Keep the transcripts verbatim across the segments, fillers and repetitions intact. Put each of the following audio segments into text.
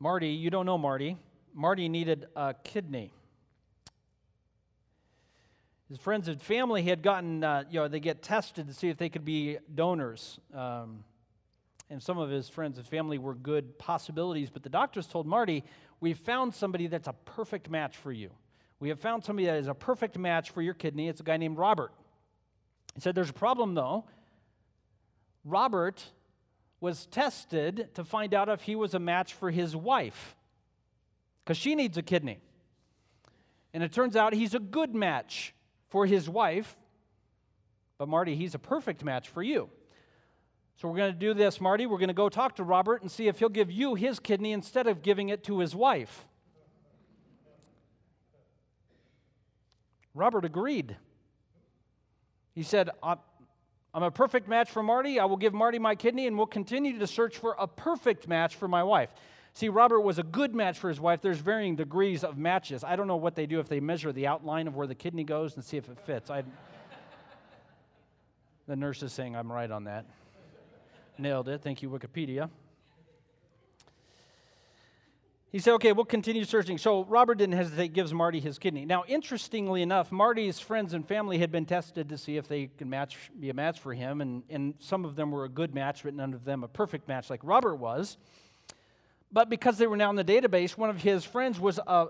Marty, you don't know Marty. Marty needed a kidney. His friends and family had gotten, uh, you know, they get tested to see if they could be donors. Um, and some of his friends and family were good possibilities. But the doctors told Marty, we've found somebody that's a perfect match for you. We have found somebody that is a perfect match for your kidney. It's a guy named Robert. He said, there's a problem, though. Robert was tested to find out if he was a match for his wife, because she needs a kidney. And it turns out he's a good match for his wife, but Marty, he's a perfect match for you. So we're going to do this, Marty. We're going to go talk to Robert and see if he'll give you his kidney instead of giving it to his wife. Robert agreed. He said, I'm a perfect match for Marty. I will give Marty my kidney, and we'll continue to search for a perfect match for my wife. See, Robert was a good match for his wife. There's varying degrees of matches. I don't know what they do, if they measure the outline of where the kidney goes and see if it fits. I, the nurse is saying I'm right on that. Nailed it. Thank you, Wikipedia. He said, okay, we'll continue searching. So Robert didn't hesitate, gives Marty his kidney. Now, interestingly enough, Marty's friends and family had been tested to see if they could match, be a match for him, and, and some of them were a good match, but none of them a perfect match like Robert was. But because they were now in the database, one of his friends was a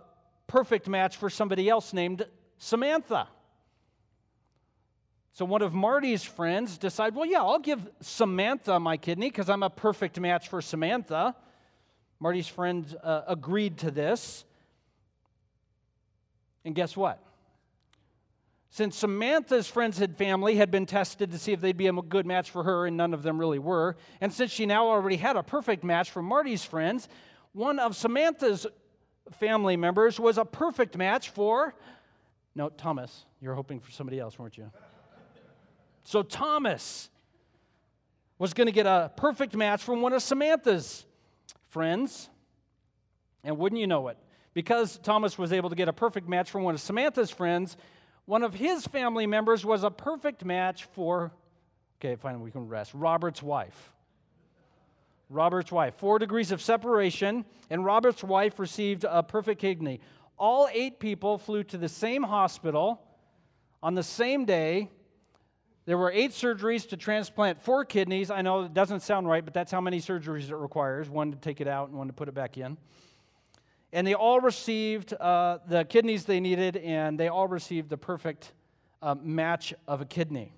perfect match for somebody else named Samantha. So one of Marty's friends decided, well, yeah, I'll give Samantha my kidney because I'm a perfect match for Samantha. Marty's friend uh, agreed to this. And guess what? Since Samantha's friends and family had been tested to see if they'd be a good match for her, and none of them really were, and since she now already had a perfect match for Marty's friends, one of Samantha's family members was a perfect match for, no, Thomas. You were hoping for somebody else, weren't you? So Thomas was going to get a perfect match from one of Samantha's friends, and wouldn't you know it, because Thomas was able to get a perfect match from one of Samantha's friends, one of his family members was a perfect match for, okay, finally we can rest, Robert's wife. Robert's wife. Four degrees of separation, and Robert's wife received a perfect kidney. All eight people flew to the same hospital on the same day. There were eight surgeries to transplant four kidneys. I know it doesn't sound right, but that's how many surgeries it requires, one to take it out and one to put it back in. And they all received uh, the kidneys they needed, and they all received the perfect uh, match of a kidney.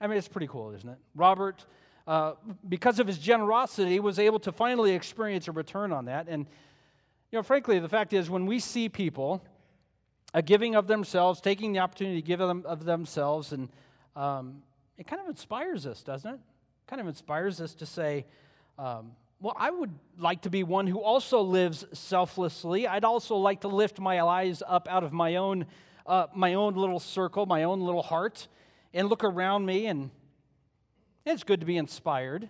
I mean, it's pretty cool, isn't it? Robert, uh, because of his generosity, was able to finally experience a return on that. And, you know, frankly, the fact is, when we see people uh, giving of themselves, taking the opportunity to give them of themselves, and um, it kind of inspires us, doesn't it? It kind of inspires us to say, um, well, I would like to be one who also lives selflessly. I'd also like to lift my eyes up out of my own, uh, my own little circle, my own little heart, and look around me. And it's good to be inspired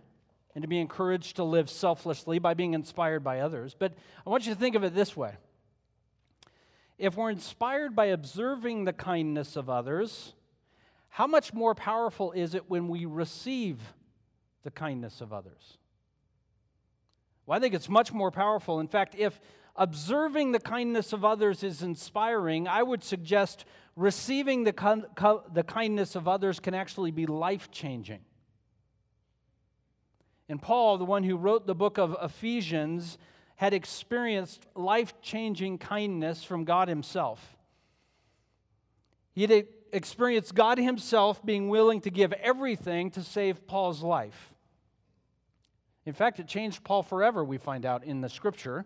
and to be encouraged to live selflessly by being inspired by others. But I want you to think of it this way. If we're inspired by observing the kindness of others, how much more powerful is it when we receive the kindness of others? Well, I think it's much more powerful. In fact, if observing the kindness of others is inspiring, I would suggest receiving the, con- co- the kindness of others can actually be life-changing. And Paul, the one who wrote the book of Ephesians, had experienced life-changing kindness from God himself. He had experienced God himself being willing to give everything to save Paul's life. In fact, it changed Paul forever, we find out in the Scripture.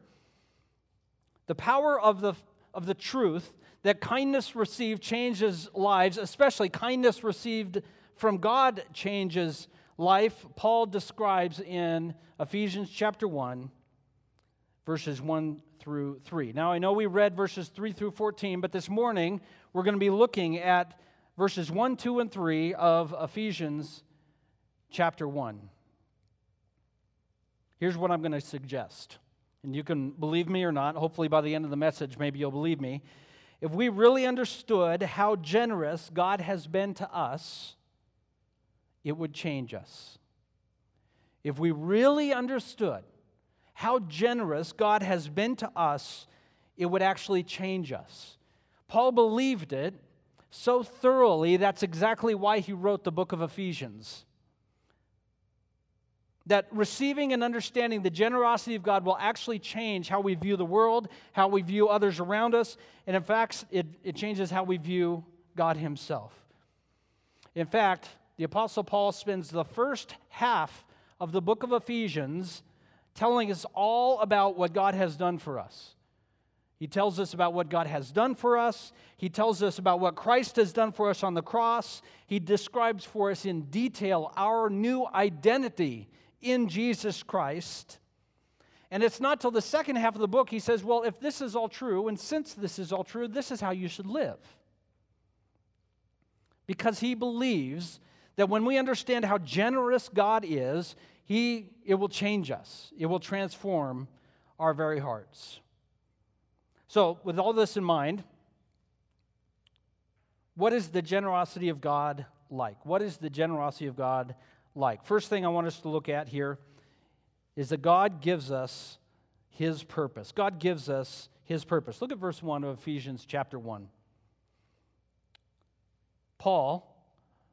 The power of the, of the truth that kindness received changes lives, especially kindness received from God changes life, Paul describes in Ephesians chapter one, verses one through three. Now, I know we read verses three through fourteen, but this morning we're going to be looking at verses one, two, and three of Ephesians chapter one. Here's what I'm going to suggest, and you can believe me or not. Hopefully by the end of the message, maybe you'll believe me. If we really understood how generous God has been to us, it would change us. If we really understood how generous God has been to us, it would actually change us. Paul believed it so thoroughly, that's exactly why he wrote the book of Ephesians. That receiving and understanding the generosity of God will actually change how we view the world, how we view others around us, and in fact, it, it changes how we view God himself. In fact, the Apostle Paul spends the first half of the book of Ephesians telling us all about what God has done for us. He tells us about what God has done for us. He tells us about what Christ has done for us on the cross. He describes for us in detail our new identity in Jesus Christ. And it's not till the second half of the book he says, well, if this is all true, and since this is all true, this is how you should live. Because he believes that when we understand how generous God is, he, it will change us. It will transform our very hearts. So, with all this in mind, what is the generosity of God like? What is the generosity of God like? First thing I want us to look at here is that God gives us his purpose. God gives us his purpose. Look at verse one of Ephesians chapter one. Paul,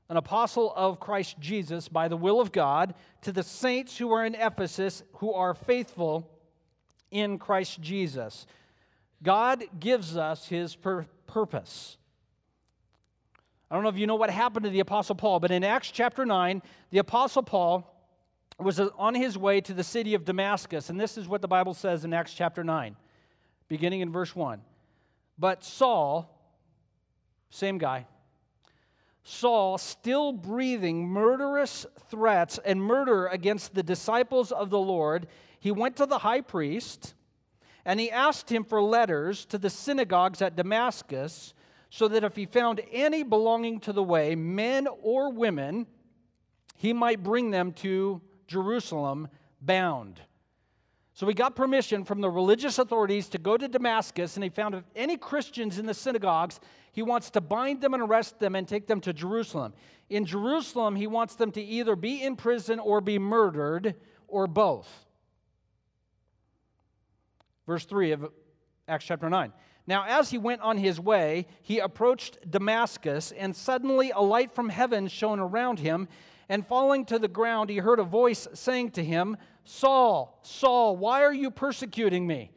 an apostle of Christ Jesus by the will of God, to the saints who are in Ephesus, who are faithful in Christ Jesus. God gives us his pur- purpose. I don't know if you know what happened to the Apostle Paul, but in Acts chapter nine, the Apostle Paul was on his way to the city of Damascus, and this is what the Bible says in Acts chapter nine, beginning in verse one. But Saul, same guy, Saul, still breathing murderous threats and murder against the disciples of the Lord, he went to the high priest, and he asked him for letters to the synagogues at Damascus, so that if he found any belonging to the way, men or women, he might bring them to Jerusalem bound. So he got permission from the religious authorities to go to Damascus, and he found if any Christians in the synagogues, he wants to bind them and arrest them and take them to Jerusalem. In Jerusalem, he wants them to either be in prison or be murdered, or both. Verse three of Acts chapter nine. Now, as he went on his way, he approached Damascus, and suddenly a light from heaven shone around him, and falling to the ground, he heard a voice saying to him, Saul, Saul, why are you persecuting me?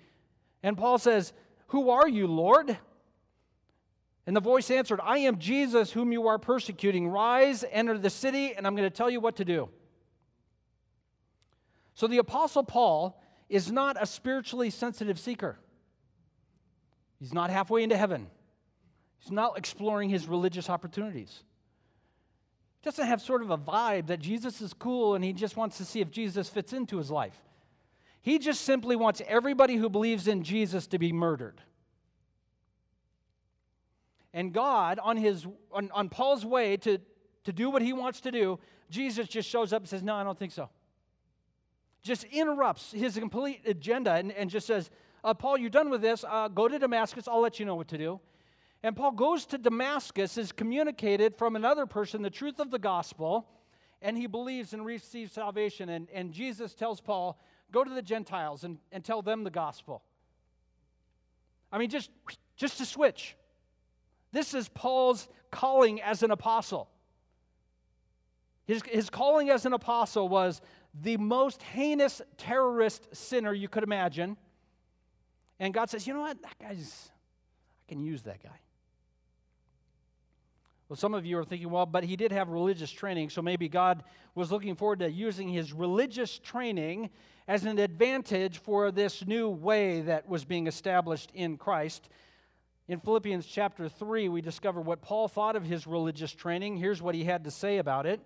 And Paul says, Who are you, Lord? And the voice answered, I am Jesus whom you are persecuting. Rise, enter the city, and I'm going to tell you what to do. So the Apostle Paul is not a spiritually sensitive seeker. He's not halfway into heaven. He's not exploring his religious opportunities. He doesn't have sort of a vibe that Jesus is cool and he just wants to see if Jesus fits into his life. He just simply wants everybody who believes in Jesus to be murdered. And God, on his on, on Paul's way to, to do what he wants to do, Jesus just shows up and says, No, I don't think so. Just interrupts his complete agenda and, and just says, uh, Paul, you're done with this. Uh, go to Damascus. I'll let you know what to do. And Paul goes to Damascus, is communicated from another person the truth of the gospel, and he believes and receives salvation. And, and Jesus tells Paul, go to the Gentiles and, and tell them the gospel. I mean, just, just to switch. This is Paul's calling as an apostle. His, his calling as an apostle was the most heinous terrorist sinner you could imagine. And God says, you know what? That guy's, I can use that guy. Well, some of you are thinking, well, but he did have religious training, so maybe God was looking forward to using his religious training as an advantage for this new way that was being established in Christ. In Philippians chapter three, we discover what Paul thought of his religious training. Here's what he had to say about it.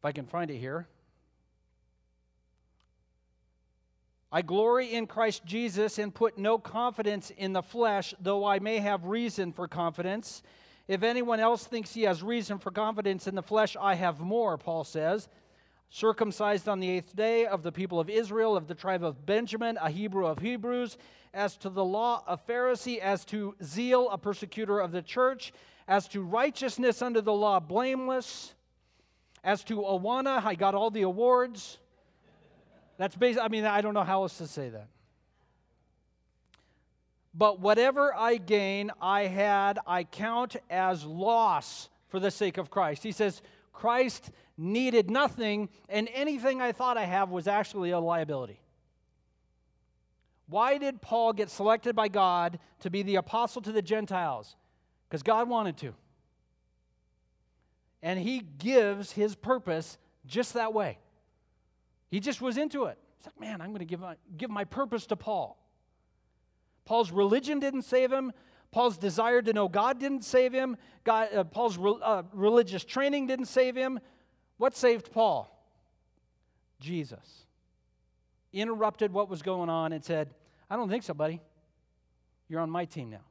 If I can find it here. I glory in Christ Jesus and put no confidence in the flesh, though I may have reason for confidence. If anyone else thinks he has reason for confidence in the flesh, I have more, Paul says. Circumcised on the eighth day, of the people of Israel, of the tribe of Benjamin, a Hebrew of Hebrews, as to the law, a Pharisee, as to zeal, a persecutor of the church, as to righteousness under the law, blameless. As to Awana, I got all the awards. That's basi- I mean, I don't know how else to say that. But whatever I gain, I had, I count as loss for the sake of Christ. He says, Christ needed nothing, and anything I thought I have was actually a liability. Why did Paul get selected by God to be the apostle to the Gentiles? Because God wanted to. And he gives his purpose just that way. He just was into it. He's like, man, I'm going to give my, give my purpose to Paul. Paul's religion didn't save him. Paul's desire to know God didn't save him. God, uh, Paul's re, uh, religious training didn't save him. What saved Paul? Jesus. Interrupted what was going on and said, I don't think so, buddy. You're on my team now.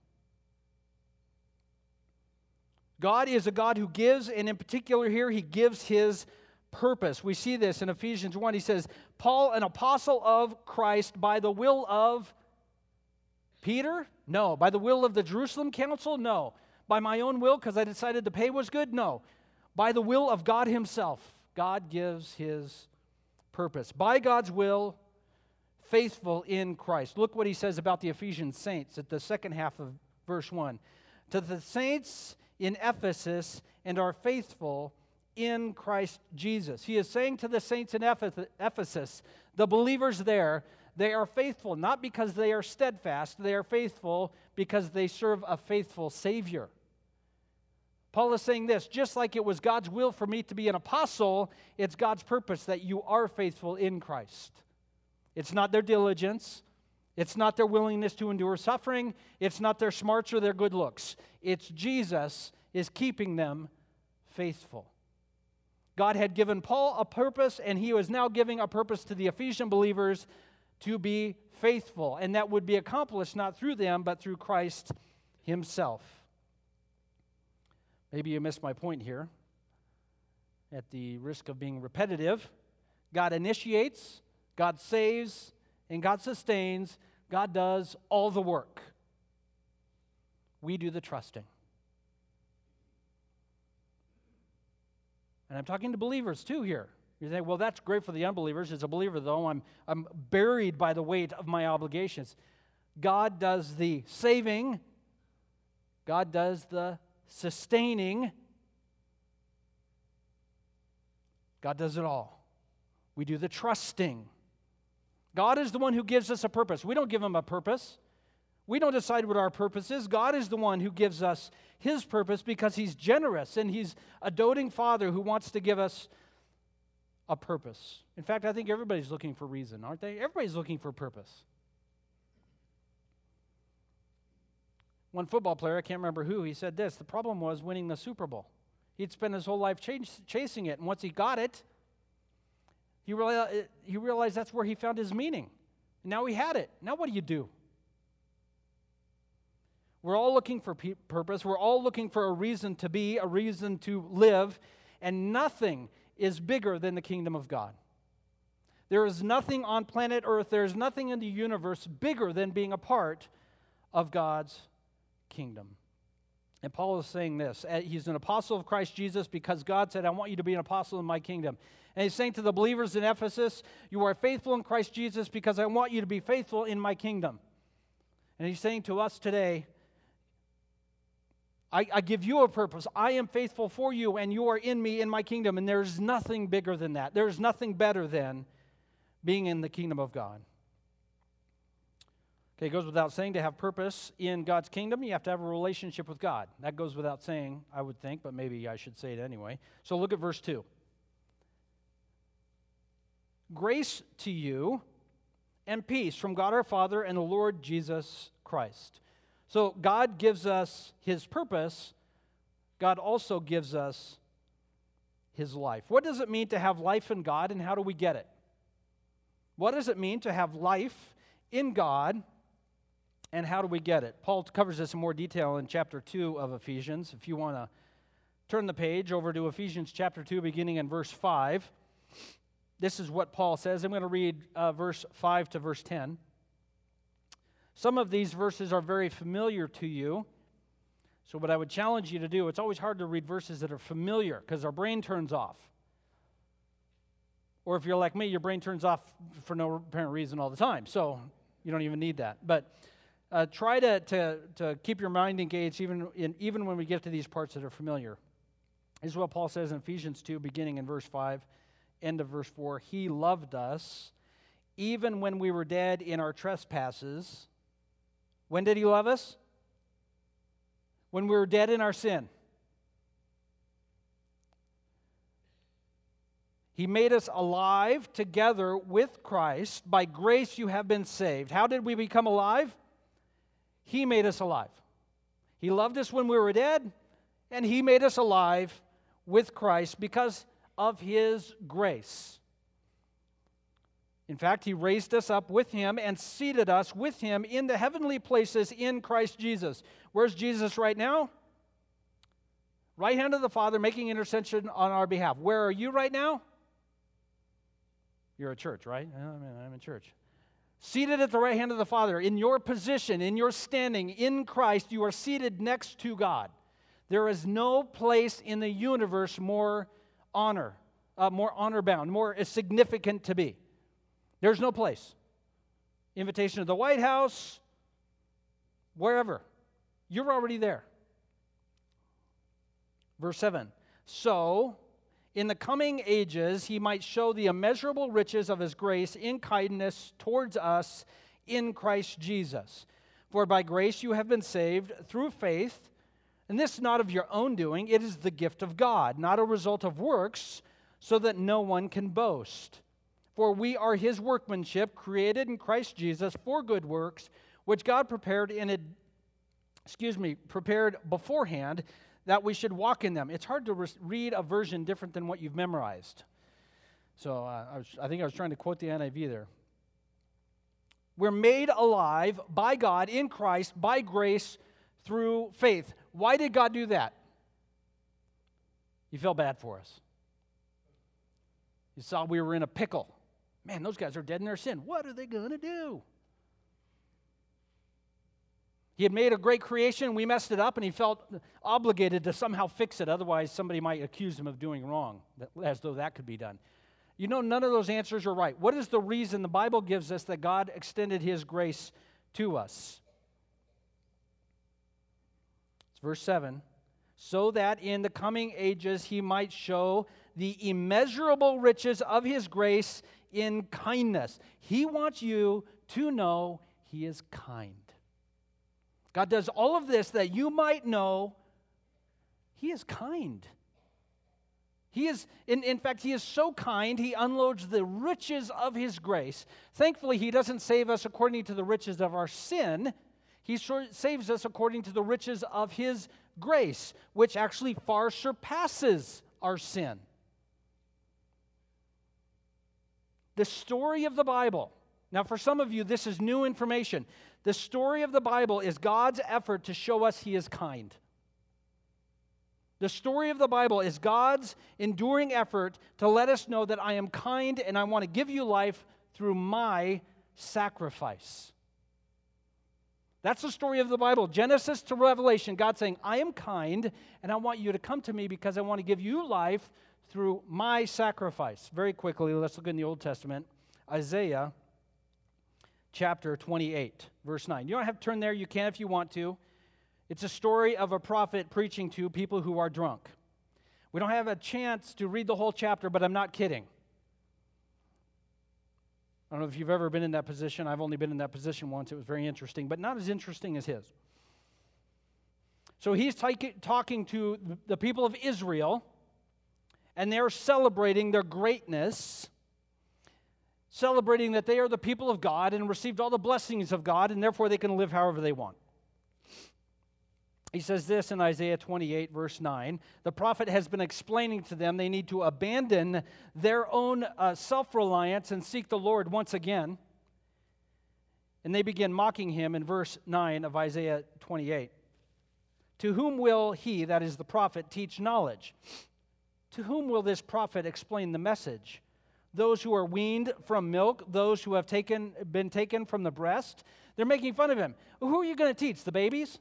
God is a God who gives, and in particular here, he gives his purpose. We see this in Ephesians one. He says, Paul, an apostle of Christ, by the will of Peter? No. By the will of the Jerusalem Council? No. By my own will, because I decided the pay was good? No. By the will of God himself. God gives his purpose. By God's will, faithful in Christ. Look what he says about the Ephesian saints at the second half of verse one. To the saints in Ephesus and are faithful in Christ Jesus. He is saying to the saints in Ephesus, the believers there, they are faithful, not because they are steadfast. They are faithful because they serve a faithful Savior. Paul is saying this, just like it was God's will for me to be an apostle, it's God's purpose that you are faithful in Christ. It's not their diligence. It's not their willingness to endure suffering. It's not their smarts or their good looks. It's Jesus is keeping them faithful. God had given Paul a purpose, and he was now giving a purpose to the Ephesian believers to be faithful. And that would be accomplished not through them, but through Christ himself. Maybe you missed my point here. At the risk of being repetitive, God initiates, God saves, and God sustains. God does all the work. We do the trusting. And I'm talking to believers too here. You say, well, that's great for the unbelievers. As a believer, though, I'm, I'm buried by the weight of my obligations. God does the saving. God does the sustaining. God does it all. We do the trusting. God is the one who gives us a purpose. We don't give him a purpose. We don't decide what our purpose is. God is the one who gives us his purpose because he's generous and he's a doting father who wants to give us a purpose. In fact, I think everybody's looking for reason, aren't they? Everybody's looking for purpose. One football player, I can't remember who, he said this, the problem was winning the Super Bowl. He'd spent his whole life ch- chasing it, and once he got it, he, reali- he realized that's where he found his meaning. Now he had it. Now what do you do? We're all looking for pe- purpose. We're all looking for a reason to be, a reason to live, and nothing is bigger than the kingdom of God. There is nothing on planet Earth, there is nothing in the universe bigger than being a part of God's kingdom. And Paul is saying this. He's an apostle of Christ Jesus because God said, I want you to be an apostle in my kingdom. And he's saying to the believers in Ephesus, you are faithful in Christ Jesus because I want you to be faithful in my kingdom. And he's saying to us today, I, I give you a purpose. I am faithful for you, and you are in me in my kingdom. And there's nothing bigger than that. There's nothing better than being in the kingdom of God. It goes without saying to have purpose in God's kingdom, you have to have a relationship with God. That goes without saying, I would think, but maybe I should say it anyway. So look at verse two. Grace to you and peace from God our Father and the Lord Jesus Christ. So God gives us his purpose. God also gives us his life. What does it mean to have life in God, and how do we get it? What does it mean to have life in God? And how do we get it? Paul covers this in more detail in chapter two of Ephesians. If you want to turn the page over to Ephesians chapter two, beginning in verse five, this is what Paul says. I'm going to read uh, verse five to verse ten. Some of these verses are very familiar to you. So what I would challenge you to do, it's always hard to read verses that are familiar because our brain turns off. Or if you're like me, your brain turns off for no apparent reason all the time, so you don't even need that. But uh, try to, to to keep your mind engaged even in, even when we get to these parts that are familiar. This is what Paul says in Ephesians two, beginning in verse five, end of verse four. He loved us even when we were dead in our trespasses. When did he love us? When we were dead in our sin. He made us alive together with Christ. By grace you have been saved. How did we become alive? He made us alive. He loved us when we were dead, and he made us alive with Christ because of his grace. In fact, he raised us up with him and seated us with him in the heavenly places in Christ Jesus. Where's Jesus right now? Right hand of the Father, making intercession on our behalf. Where are you right now? You're at church, right? I'm in church. Seated at the right hand of the Father, in your position, in your standing, in Christ, you are seated next to God. There is no place in the universe more honor, uh, more honor-bound, more significant to be. There's no place. Invitation to the White House, wherever. You're already there. Verse seven, so in the coming ages he might show the immeasurable riches of his grace in kindness towards us in Christ Jesus. For by grace you have been saved through faith, and this is not of your own doing, it is the gift of God, not a result of works, so that no one can boast. For we are his workmanship, created in Christ Jesus for good works, which God prepared in a, excuse me, prepared beforehand, that we should walk in them. It's hard to re- read a version different than what you've memorized. So uh, I, was, I think I was trying to quote the N I V there. We're made alive by God in Christ by grace through faith. Why did God do that? He felt bad for us. He saw we were in a pickle. Man, those guys are dead in their sin. What are they going to do? He had made a great creation, we messed it up, and he felt obligated to somehow fix it. Otherwise, somebody might accuse him of doing wrong, as though that could be done. You know, none of those answers are right. What is the reason the Bible gives us that God extended his grace to us? It's verse seven. So that in the coming ages he might show the immeasurable riches of his grace in kindness. He wants you to know he is kind. God does all of this that you might know he is kind. He is, in, in fact, he is so kind, he unloads the riches of his grace. Thankfully, he doesn't save us according to the riches of our sin. He saves us according to the riches of his grace, which actually far surpasses our sin. The story of the Bible. Now, for some of you, this is new information. The story of the Bible is God's effort to show us he is kind. The story of the Bible is God's enduring effort to let us know that I am kind and I want to give you life through my sacrifice. That's the story of the Bible. Genesis to Revelation, God saying, I am kind and I want you to come to me because I want to give you life through my sacrifice. Very quickly, let's look in the Old Testament. Isaiah chapter twenty-eight, verse nine. You don't have to turn there. You can if you want to. It's a story of a prophet preaching to people who are drunk. We don't have a chance to read the whole chapter, but I'm not kidding. I don't know if you've ever been in that position. I've only been in that position once. It was very interesting, but not as interesting as his. So he's t- talking to the people of Israel, and they're celebrating their greatness, celebrating that they are the people of God and received all the blessings of God, and therefore they can live however they want. He says this in Isaiah twenty-eight, verse nine. The prophet has been explaining to them they need to abandon their own uh, self-reliance and seek the Lord once again. And they begin mocking him in verse nine of Isaiah twenty-eight. To whom will he, that is the prophet, teach knowledge? To whom will this prophet explain the message? Those who are weaned from milk, those who have taken been taken from the breast, they're making fun of him. Who are you going to teach, the babies?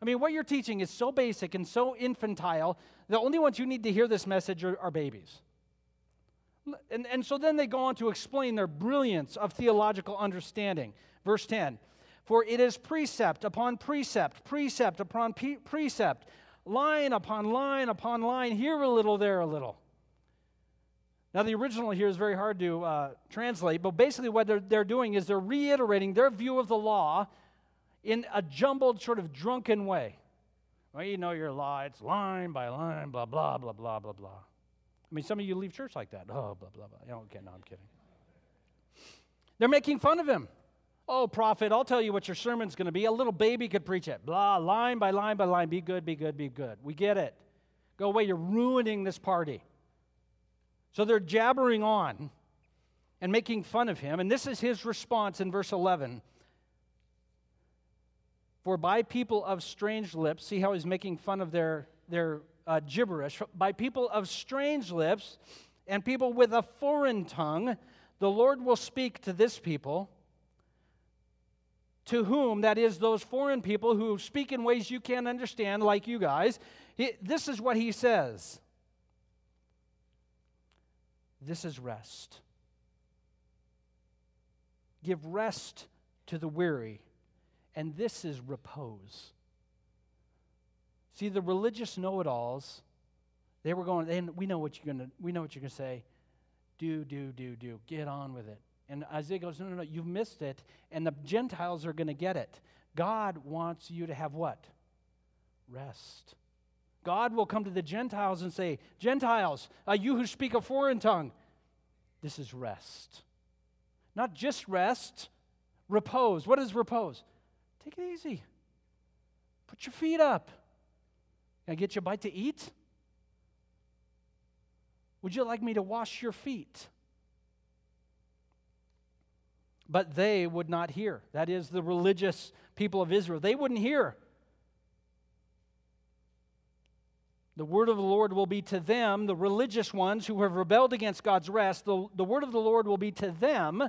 I mean, what you're teaching is so basic and so infantile, the only ones you need to hear this message are, are babies. And, and so then they go on to explain their brilliance of theological understanding. Verse ten, for it is precept upon precept, precept upon precept, line upon line upon line, here a little, there a little. Now, the original here is very hard to uh, translate, but basically what they're, they're doing is they're reiterating their view of the law in a jumbled, sort of drunken way. Well, you know your law, it's line by line, blah, blah, blah, blah, blah, blah. I mean, some of you leave church like that. Oh, blah, blah, blah. Oh, okay, no, I'm kidding. They're making fun of him. Oh, prophet, I'll tell you what your sermon's going to be. A little baby could preach it. Blah, line by line by line. Be good, be good, be good. We get it. Go away. You're ruining this party. So they're jabbering on and making fun of him. And this is his response in verse eleven. For by people of strange lips, see how he's making fun of their, their Uh, gibberish, by people of strange lips and people with a foreign tongue, the Lord will speak to this people, to whom, that is, those foreign people who speak in ways you can't understand, like you guys. He, this is what he says. This is rest. Give rest to the weary, and this is repose. See, the religious know-it-alls, they were going, they, we know what you're gonna, we know what you're gonna say. Do, do, do, do. Get on with it. And Isaiah goes, no, no, no, you've missed it, and the Gentiles are gonna get it. God wants you to have what? Rest. God will come to the Gentiles and say, Gentiles, uh, you who speak a foreign tongue, this is rest. Not just rest, repose. What is repose? Take it easy. Put your feet up. Can I get you a bite to eat? Would you like me to wash your feet? But they would not hear. That is, the religious people of Israel. They wouldn't hear. The word of the Lord will be to them, the religious ones who have rebelled against God's rest, the, the word of the Lord will be to them,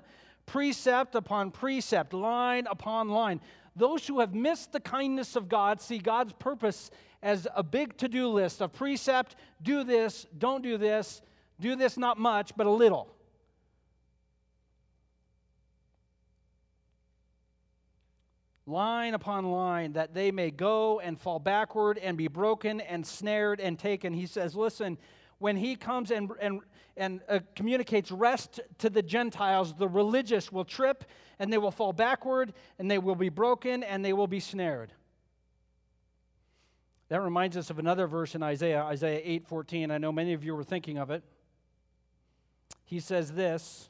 precept upon precept, line upon line. Those who have missed the kindness of God see God's purpose as a big to-do list, a precept, do this, don't do this, do this not much, but a little. Line upon line, that they may go and fall backward and be broken and snared and taken. He says, listen, when he comes and, and, and uh, communicates rest to the Gentiles, the religious will trip and they will fall backward and they will be broken and they will be snared. That reminds us of another verse in Isaiah, Isaiah eight fourteen. I know many of you were thinking of it. He says this,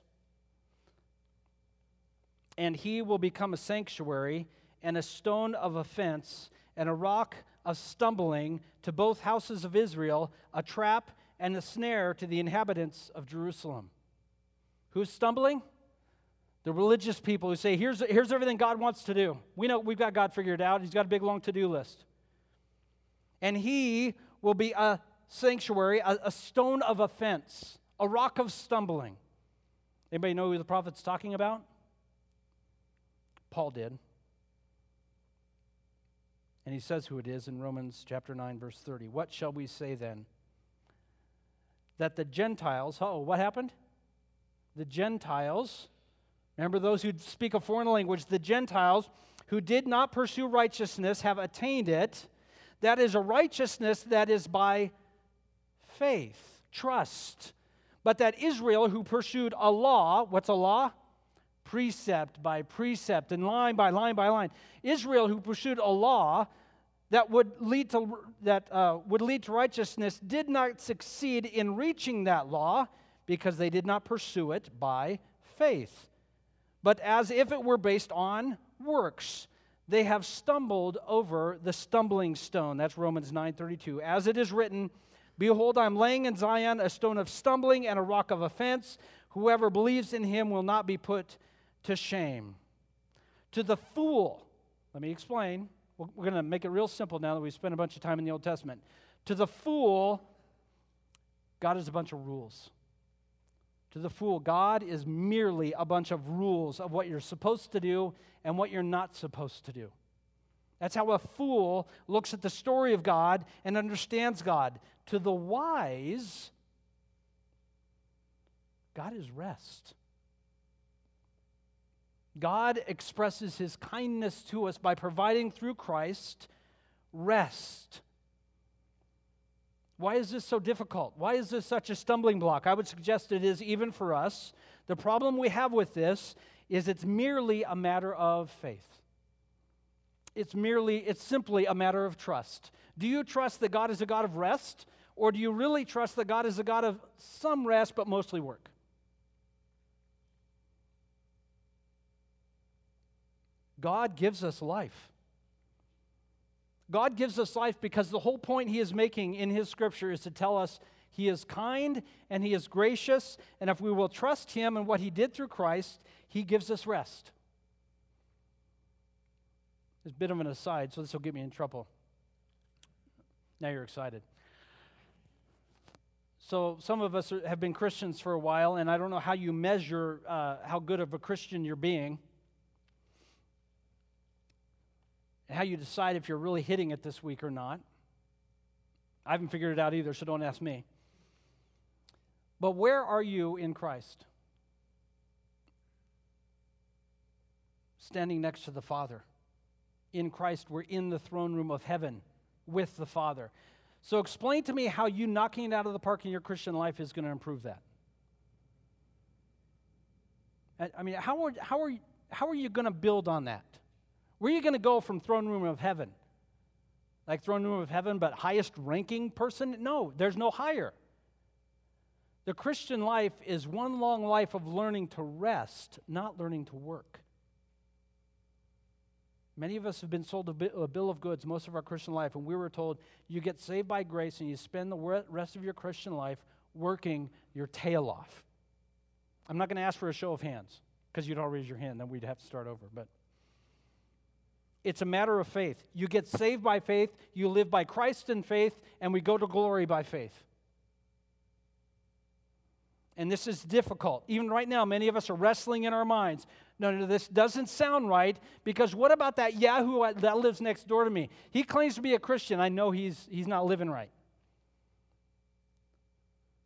and he will become a sanctuary and a stone of offense and a rock of stumbling to both houses of Israel, a trap and a snare to the inhabitants of Jerusalem. Who's stumbling? The religious people who say, here's, here's everything God wants to do. We know we've got God figured out. He's got a big, long to-do list. And he will be a sanctuary, a, a stone of offense, a rock of stumbling. Anybody know who the prophet's talking about? Paul did. And he says who it is in Romans chapter nine, verse thirty. What shall we say then? That the Gentiles, oh, what happened? The Gentiles, remember those who speak a foreign language, the Gentiles who did not pursue righteousness have attained it. That is a righteousness that is by faith, trust. But that Israel who pursued a law, what's a law? Precept by precept and line by line by line. Israel who pursued a law that would lead to, that, uh, would lead to righteousness did not succeed in reaching that law because they did not pursue it by faith. But as if it were based on works, they have stumbled over the stumbling stone. That's Romans nine thirty-two. As it is written, behold, I'm laying in Zion a stone of stumbling and a rock of offense. Whoever believes in him will not be put to shame. To the fool, let me explain. We're going to make it real simple now that we've spent a bunch of time in the Old Testament. To the fool, God is a bunch of rules. To the fool, God is merely a bunch of rules of what you're supposed to do and what you're not supposed to do. That's how a fool looks at the story of God and understands God. To the wise, God is rest. God expresses his kindness to us by providing through Christ rest. Why is this so difficult? Why is this such a stumbling block? I would suggest it is even for us. The problem we have with this is it's merely a matter of faith. It's merely, it's simply a matter of trust. Do you trust that God is a God of rest, or do you really trust that God is a God of some rest but mostly work? God gives us life. God gives us life because the whole point he is making in his scripture is to tell us he is kind and he is gracious, and if we will trust him and what he did through Christ, he gives us rest. It's a bit of an aside, so this will get me in trouble. Now you're excited. So some of us are, have been Christians for a while, and I don't know how you measure uh, how good of a Christian you're being, and how you decide if you're really hitting it this week or not. I haven't figured it out either, so don't ask me. But where are you in Christ? Standing next to the Father. In Christ, we're in the throne room of heaven with the Father. So explain to me how you knocking it out of the park in your Christian life is going to improve that. I mean, how are, how are, how are you going to build on that? Where are you going to go from throne room of heaven? Like throne room of heaven, but highest ranking person? No, there's no higher. The Christian life is one long life of learning to rest, not learning to work. Many of us have been sold a bill of goods most of our Christian life, and we were told you get saved by grace and you spend the rest of your Christian life working your tail off. I'm not going to ask for a show of hands because you'd all raise your hand, then we'd have to start over, but it's a matter of faith. You get saved by faith, you live by Christ in faith, and we go to glory by faith. And this is difficult. Even right now, many of us are wrestling in our minds. No, no, this doesn't sound right, because what about that Yahoo that lives next door to me? He claims to be a Christian. I know he's, he's not living right.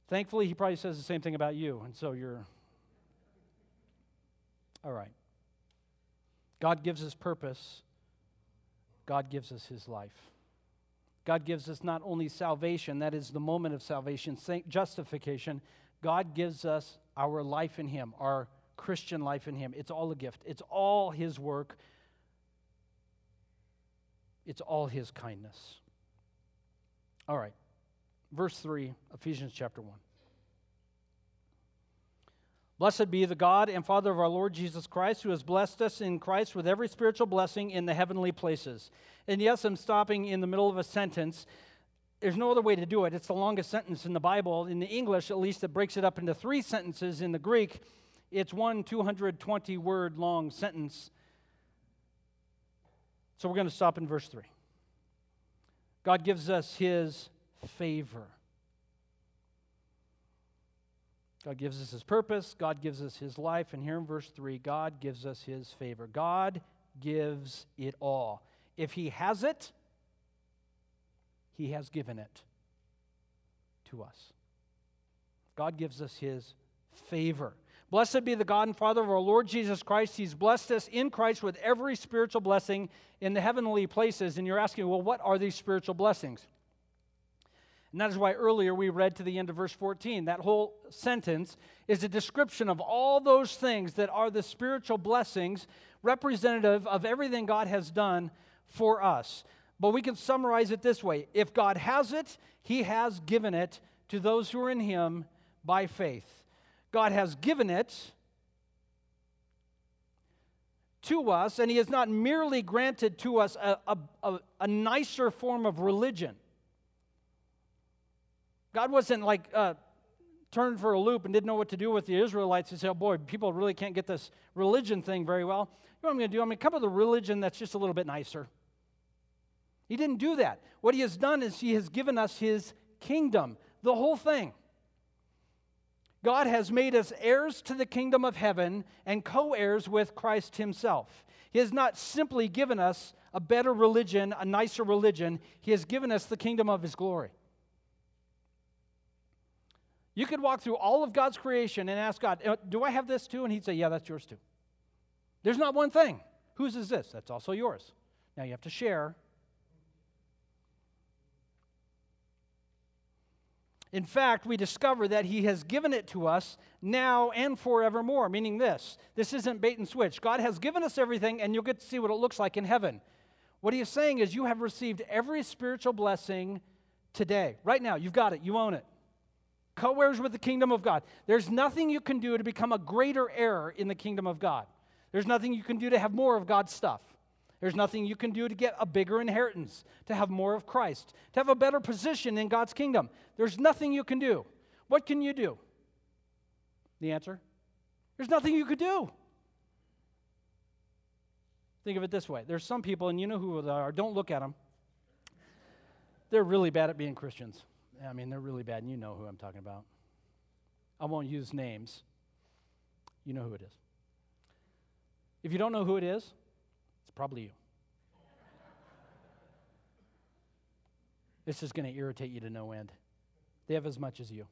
Thankfully, he probably says the same thing about you, and so you're... All right. God gives us purpose. God gives us his life. God gives us not only salvation, that is the moment of salvation, justification. God gives us our life in him, our Christian life in him. It's all a gift. It's all his work. It's all his kindness. All right. Verse three, Ephesians chapter one. Blessed be the God and Father of our Lord Jesus Christ, who has blessed us in Christ with every spiritual blessing in the heavenly places. And yes, I'm stopping in the middle of a sentence. There's no other way to do it. It's the longest sentence in the Bible. In the English, at least, it breaks it up into three sentences. In the Greek, it's one two hundred twenty word long sentence. So we're going to stop in verse three. God gives us his favor. God gives us his purpose. God gives us his life. And here in verse three, God gives us his favor. God gives it all. If he has it, he has given it to us. God gives us his favor. Blessed be the God and Father of our Lord Jesus Christ. He's blessed us in Christ with every spiritual blessing in the heavenly places. And you're asking, well, what are these spiritual blessings? And that is why earlier we read to the end of verse fourteen. That whole sentence is a description of all those things that are the spiritual blessings representative of everything God has done for us. But we can summarize it this way. If God has it, he has given it to those who are in him by faith. God has given it to us, and he has not merely granted to us a, a, a, a nicer form of religion. God wasn't like uh, turned for a loop and didn't know what to do with the Israelites and said, oh boy, people really can't get this religion thing very well. You know what I'm going to do? I'm going to come up with a religion that's just a little bit nicer. He didn't do that. What he has done is he has given us his kingdom, the whole thing. God has made us heirs to the kingdom of heaven and co-heirs with Christ himself. He has not simply given us a better religion, a nicer religion. He has given us the kingdom of his glory. You could walk through all of God's creation and ask God, do I have this too? And he'd say, yeah, that's yours too. There's not one thing. Whose is this? That's also yours. Now you have to share. In fact, we discover that he has given it to us now and forevermore, meaning this. This isn't bait and switch. God has given us everything, and you'll get to see what it looks like in heaven. What he is saying is you have received every spiritual blessing today. Right now, you've got it. You own it. Co-heirs with the kingdom of God. There's nothing you can do to become a greater heir in the kingdom of God. There's nothing you can do to have more of God's stuff. There's nothing you can do to get a bigger inheritance, to have more of Christ, to have a better position in God's kingdom. There's nothing you can do. What can you do? The answer? There's nothing you could do. Think of it this way. There's some people, and you know who they are. Don't look at them. They're really bad at being Christians. I mean, they're really bad, and you know who I'm talking about. I won't use names. You know who it is. If you don't know who it is, probably you. This is going to irritate you to no end. They have as much as you.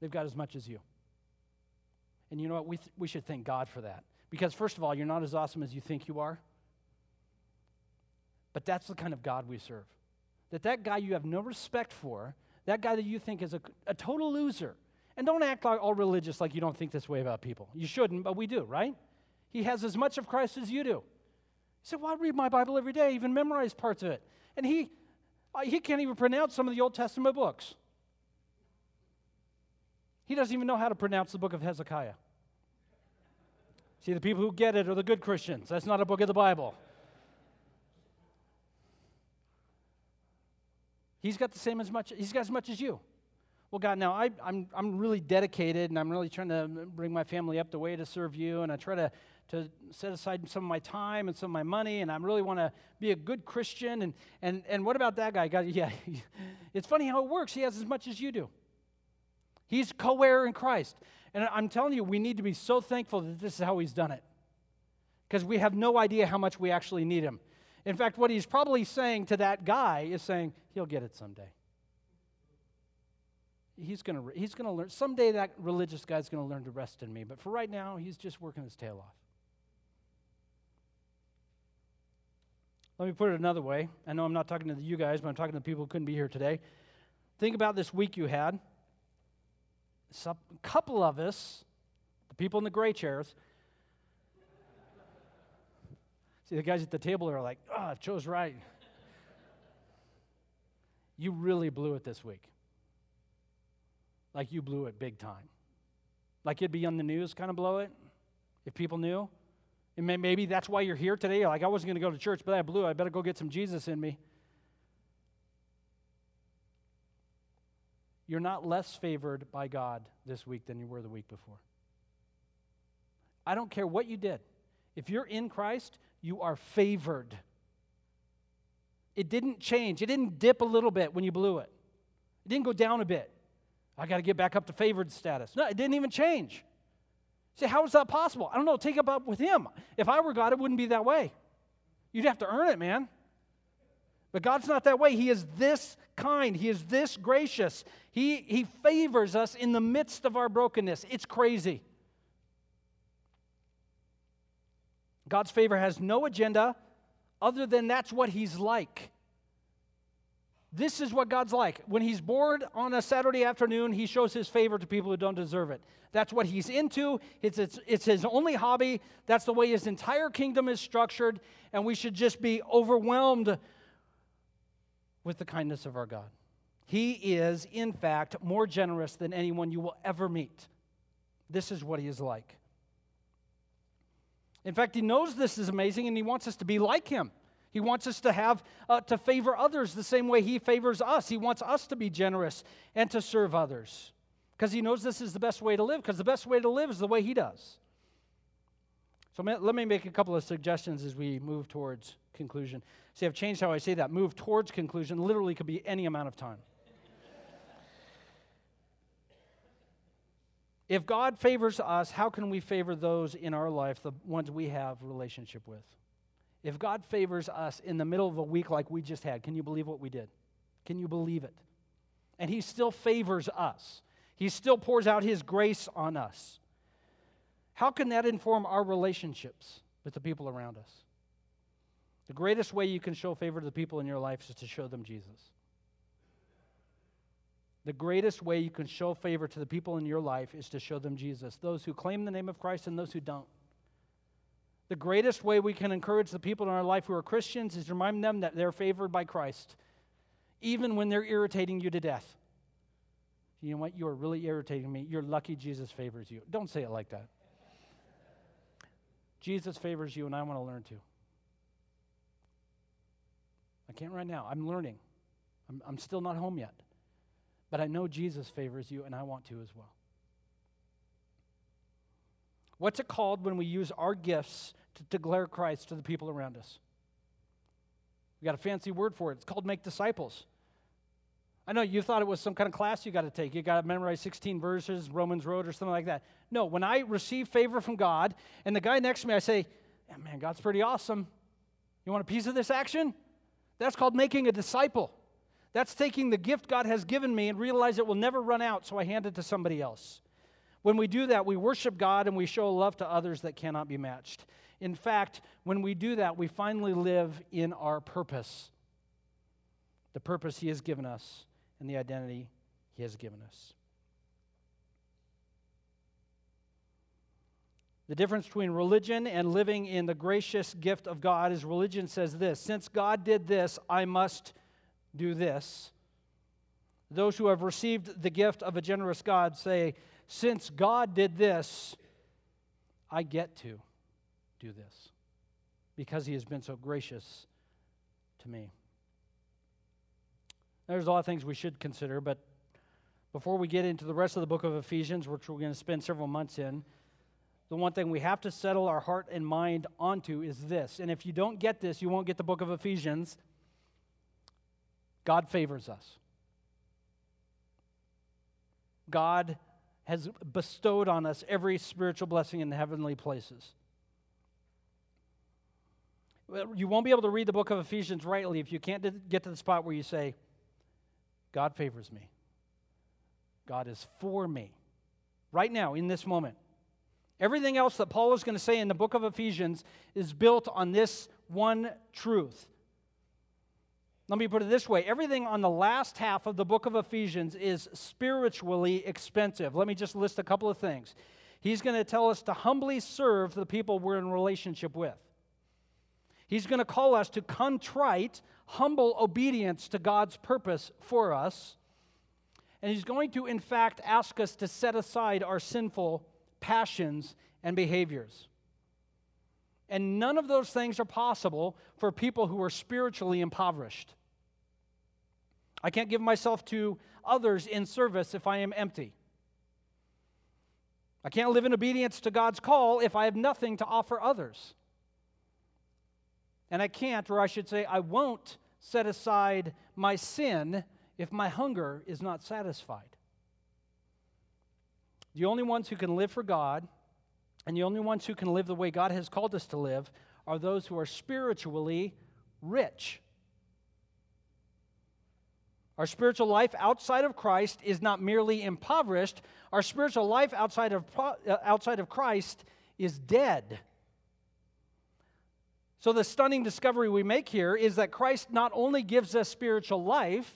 They've got as much as you. And you know what? We, th- we should thank God for that. Because first of all, you're not as awesome as you think you are. But that's the kind of God we serve. That that guy you have no respect for, that guy that you think is a, a total loser. And don't act like all religious like you don't think this way about people. You shouldn't, but we do, right? He has as much of Christ as you do. You say, well, I read my Bible every day, even memorize parts of it. And he, he can't even pronounce some of the Old Testament books. He doesn't even know how to pronounce the book of Hezekiah. See, the people who get it are the good Christians. That's not a book of the Bible. He's got the same as much, he's got as much as you. Well, God, now I, I'm I'm really dedicated, and I'm really trying to bring my family up the way to serve you, and I try to, to set aside some of my time and some of my money, and I really want to be a good Christian. And and and what about that guy? God, yeah, it's funny how it works. He has as much as you do. He's co-heir in Christ, and I'm telling you, we need to be so thankful that this is how he's done it, because we have no idea how much we actually need him. In fact, what he's probably saying to that guy is saying, he'll get it someday. He's going to he's gonna learn. Someday that religious guy's going to learn to rest in me. But for right now, he's just working his tail off. Let me put it another way. I know I'm not talking to you guys, but I'm talking to the people who couldn't be here today. Think about this week you had. A couple of us, the people in the gray chairs. See, the guys at the table are like, oh, I chose right. You really blew it this week. Like you blew it big time. Like you'd be on the news kind of blow it, if people knew. And maybe that's why you're here today. You're like, I wasn't going to go to church, but I blew it. I better go get some Jesus in me. You're not less favored by God this week than you were the week before. I don't care what you did. If you're in Christ, you are favored. It didn't change. It didn't dip a little bit when you blew it. It didn't go down a bit. I got to get back up to favored status. No, it didn't even change. See, how is that possible? I don't know. Take it up with him. If I were God, it wouldn't be that way. You'd have to earn it, man. But God's not that way. He is this kind. He is this gracious. He, he favors us in the midst of our brokenness. It's crazy. God's favor has no agenda other than that's what he's like. This is what God's like. When he's bored on a Saturday afternoon, he shows his favor to people who don't deserve it. That's what he's into. It's, it's, it's his only hobby. That's the way his entire kingdom is structured, and we should just be overwhelmed with the kindness of our God. He is, in fact, more generous than anyone you will ever meet. This is what he is like. In fact, he knows this is amazing, and he wants us to be like him. He wants us to have, uh, to favor others the same way he favors us. He wants us to be generous and to serve others because he knows this is the best way to live, because the best way to live is the way he does. So let me make a couple of suggestions as we move towards conclusion. See, I've changed how I say that. Move towards conclusion literally could be any amount of time. If God favors us, how can we favor those in our life, the ones we have relationship with? If God favors us in the middle of a week like we just had, can you believe what we did? Can you believe it? and he still favors us. He still pours out his grace on us. How can that inform our relationships with the people around us? The greatest way you can show favor to the people in your life is to show them Jesus. The greatest way you can show favor to the people in your life is to show them Jesus, those who claim the name of Christ and those who don't. The greatest way we can encourage the people in our life who are Christians is to remind them that they're favored by Christ, even when they're irritating you to death. You know what? You are really irritating me. You're lucky Jesus favors you. Don't say it like that. Jesus favors you, and I want to learn to. I can't right now. I'm learning. I'm, I'm still not home yet. But I know Jesus favors you, and I want to as well. What's it called when we use our gifts to declare Christ to the people around us? We got a fancy word for it. It's called make disciples. I know you thought it was some kind of class you got to take. You got to memorize sixteen verses, Romans Road, or something like that. No, when I receive favor from God, and the guy next to me, I say, oh, man, God's pretty awesome. You want a piece of this action? That's called making a disciple. That's taking the gift God has given me and realize it will never run out, so I hand it to somebody else. When we do that, we worship God and we show love to others that cannot be matched. In fact, when we do that, we finally live in our purpose, the purpose He has given us and the identity He has given us. The difference between religion and living in the gracious gift of God is religion says this, since God did this, I must do this. Those who have received the gift of a generous God say, since God did this, I get to do this because He has been so gracious to me. There's a lot of things we should consider, but before we get into the rest of the book of Ephesians, which we're going to spend several months in, the one thing we have to settle our heart and mind onto is this. And if you don't get this, you won't get the book of Ephesians. God favors us. God has bestowed on us every spiritual blessing in the heavenly places. You won't be able to read the book of Ephesians rightly if you can't get to the spot where you say, God favors me. God is for me. Right now, in this moment. Everything else that Paul is going to say in the book of Ephesians is built on this one truth. Let me put it this way. Everything on the last half of the book of Ephesians is spiritually expensive. Let me just list a couple of things. He's going to tell us to humbly serve the people we're in relationship with. He's going to call us to contrite, humble obedience to God's purpose for us. And he's going to, in fact, ask us to set aside our sinful passions and behaviors. And none of those things are possible for people who are spiritually impoverished. I can't give myself to others in service if I am empty. I can't live in obedience to God's call if I have nothing to offer others. And I can't, or I should say, I won't set aside my sin if my hunger is not satisfied. The only ones who can live for God and the only ones who can live the way God has called us to live are those who are spiritually rich. Our spiritual life outside of Christ is not merely impoverished. Our spiritual life outside of, outside of Christ is dead. So the stunning discovery we make here is that Christ not only gives us spiritual life,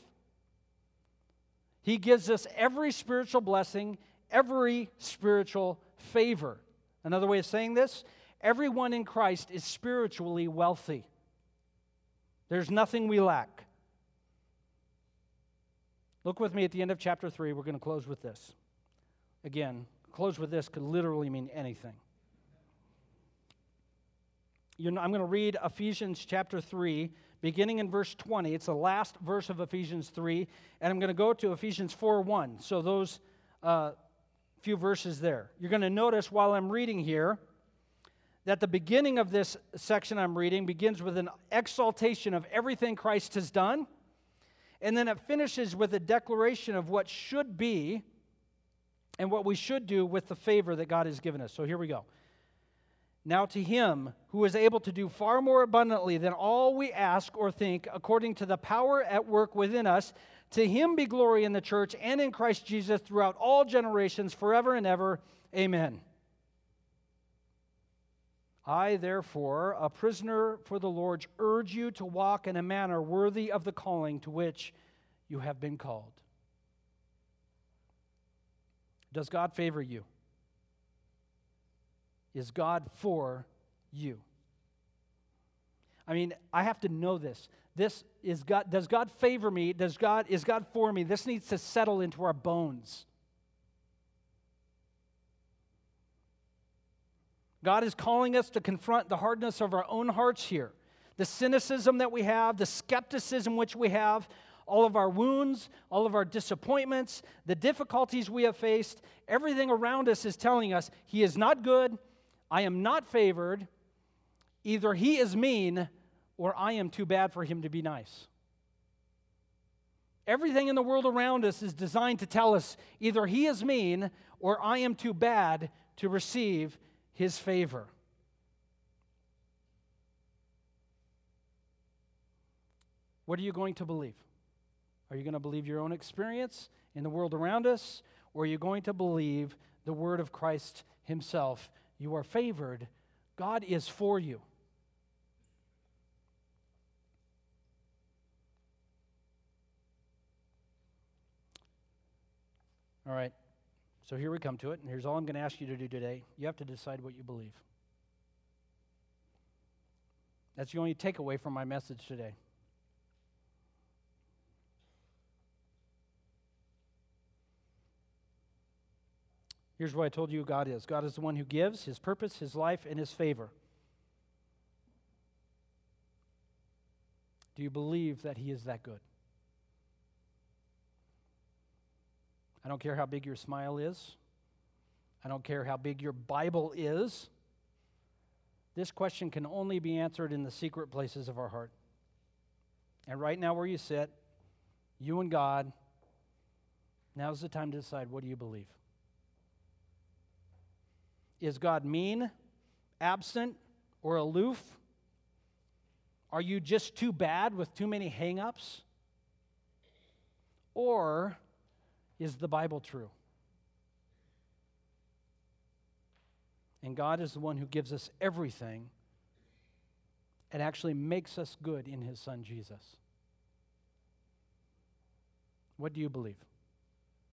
He gives us every spiritual blessing, every spiritual favor. Another way of saying this, everyone in Christ is spiritually wealthy. There's nothing we lack. Look with me at the end of chapter three. We're going to close with this. Again, close with this could literally mean anything. You know, I'm going to read Ephesians chapter three, beginning in verse twenty. It's the last verse of Ephesians three, and I'm going to go to Ephesians four one. So those uh, few verses there. You're going to notice while I'm reading here that the beginning of this section I'm reading begins with an exaltation of everything Christ has done, and then it finishes with a declaration of what should be and what we should do with the favor that God has given us. So here we go. Now to Him who is able to do far more abundantly than all we ask or think, according to the power at work within us, To him be glory in the church and in Christ Jesus throughout all generations, forever and ever. Amen. I, therefore, a prisoner for the Lord, urge you to walk in a manner worthy of the calling to which you have been called. Does God favor you? Is God for you? I mean, I have to know this. This is God. Does God favor me? Does God, is God for me? This needs to settle into our bones. God is calling us to confront the hardness of our own hearts here. The cynicism that we have, the skepticism which we have, all of our wounds, all of our disappointments, the difficulties we have faced, everything around us is telling us, he is not good, I am not favored, either he is mean or I am too bad for him to be nice. Everything in the world around us is designed to tell us, either he is mean or I am too bad to receive his favor. What are you going to believe? Are you going to believe your own experience in the world around us, or are you going to believe the word of Christ himself? You are favored. God is for you. All right. So here we come to it, and here's all I'm going to ask you to do today. You have to decide what you believe. That's the only takeaway from my message today. Here's what I told you God is. God is the one who gives his purpose, his life, and his favor. Do you believe that he is that good? I don't care how big your smile is. I don't care how big your Bible is. This question can only be answered in the secret places of our heart. And right now where you sit, you and God, now's the time to decide, what do you believe? Is God mean, absent, or aloof? Are you just too bad with too many hang-ups? Or is the Bible true? And God is the one who gives us everything and actually makes us good in his Son, Jesus. What do you believe?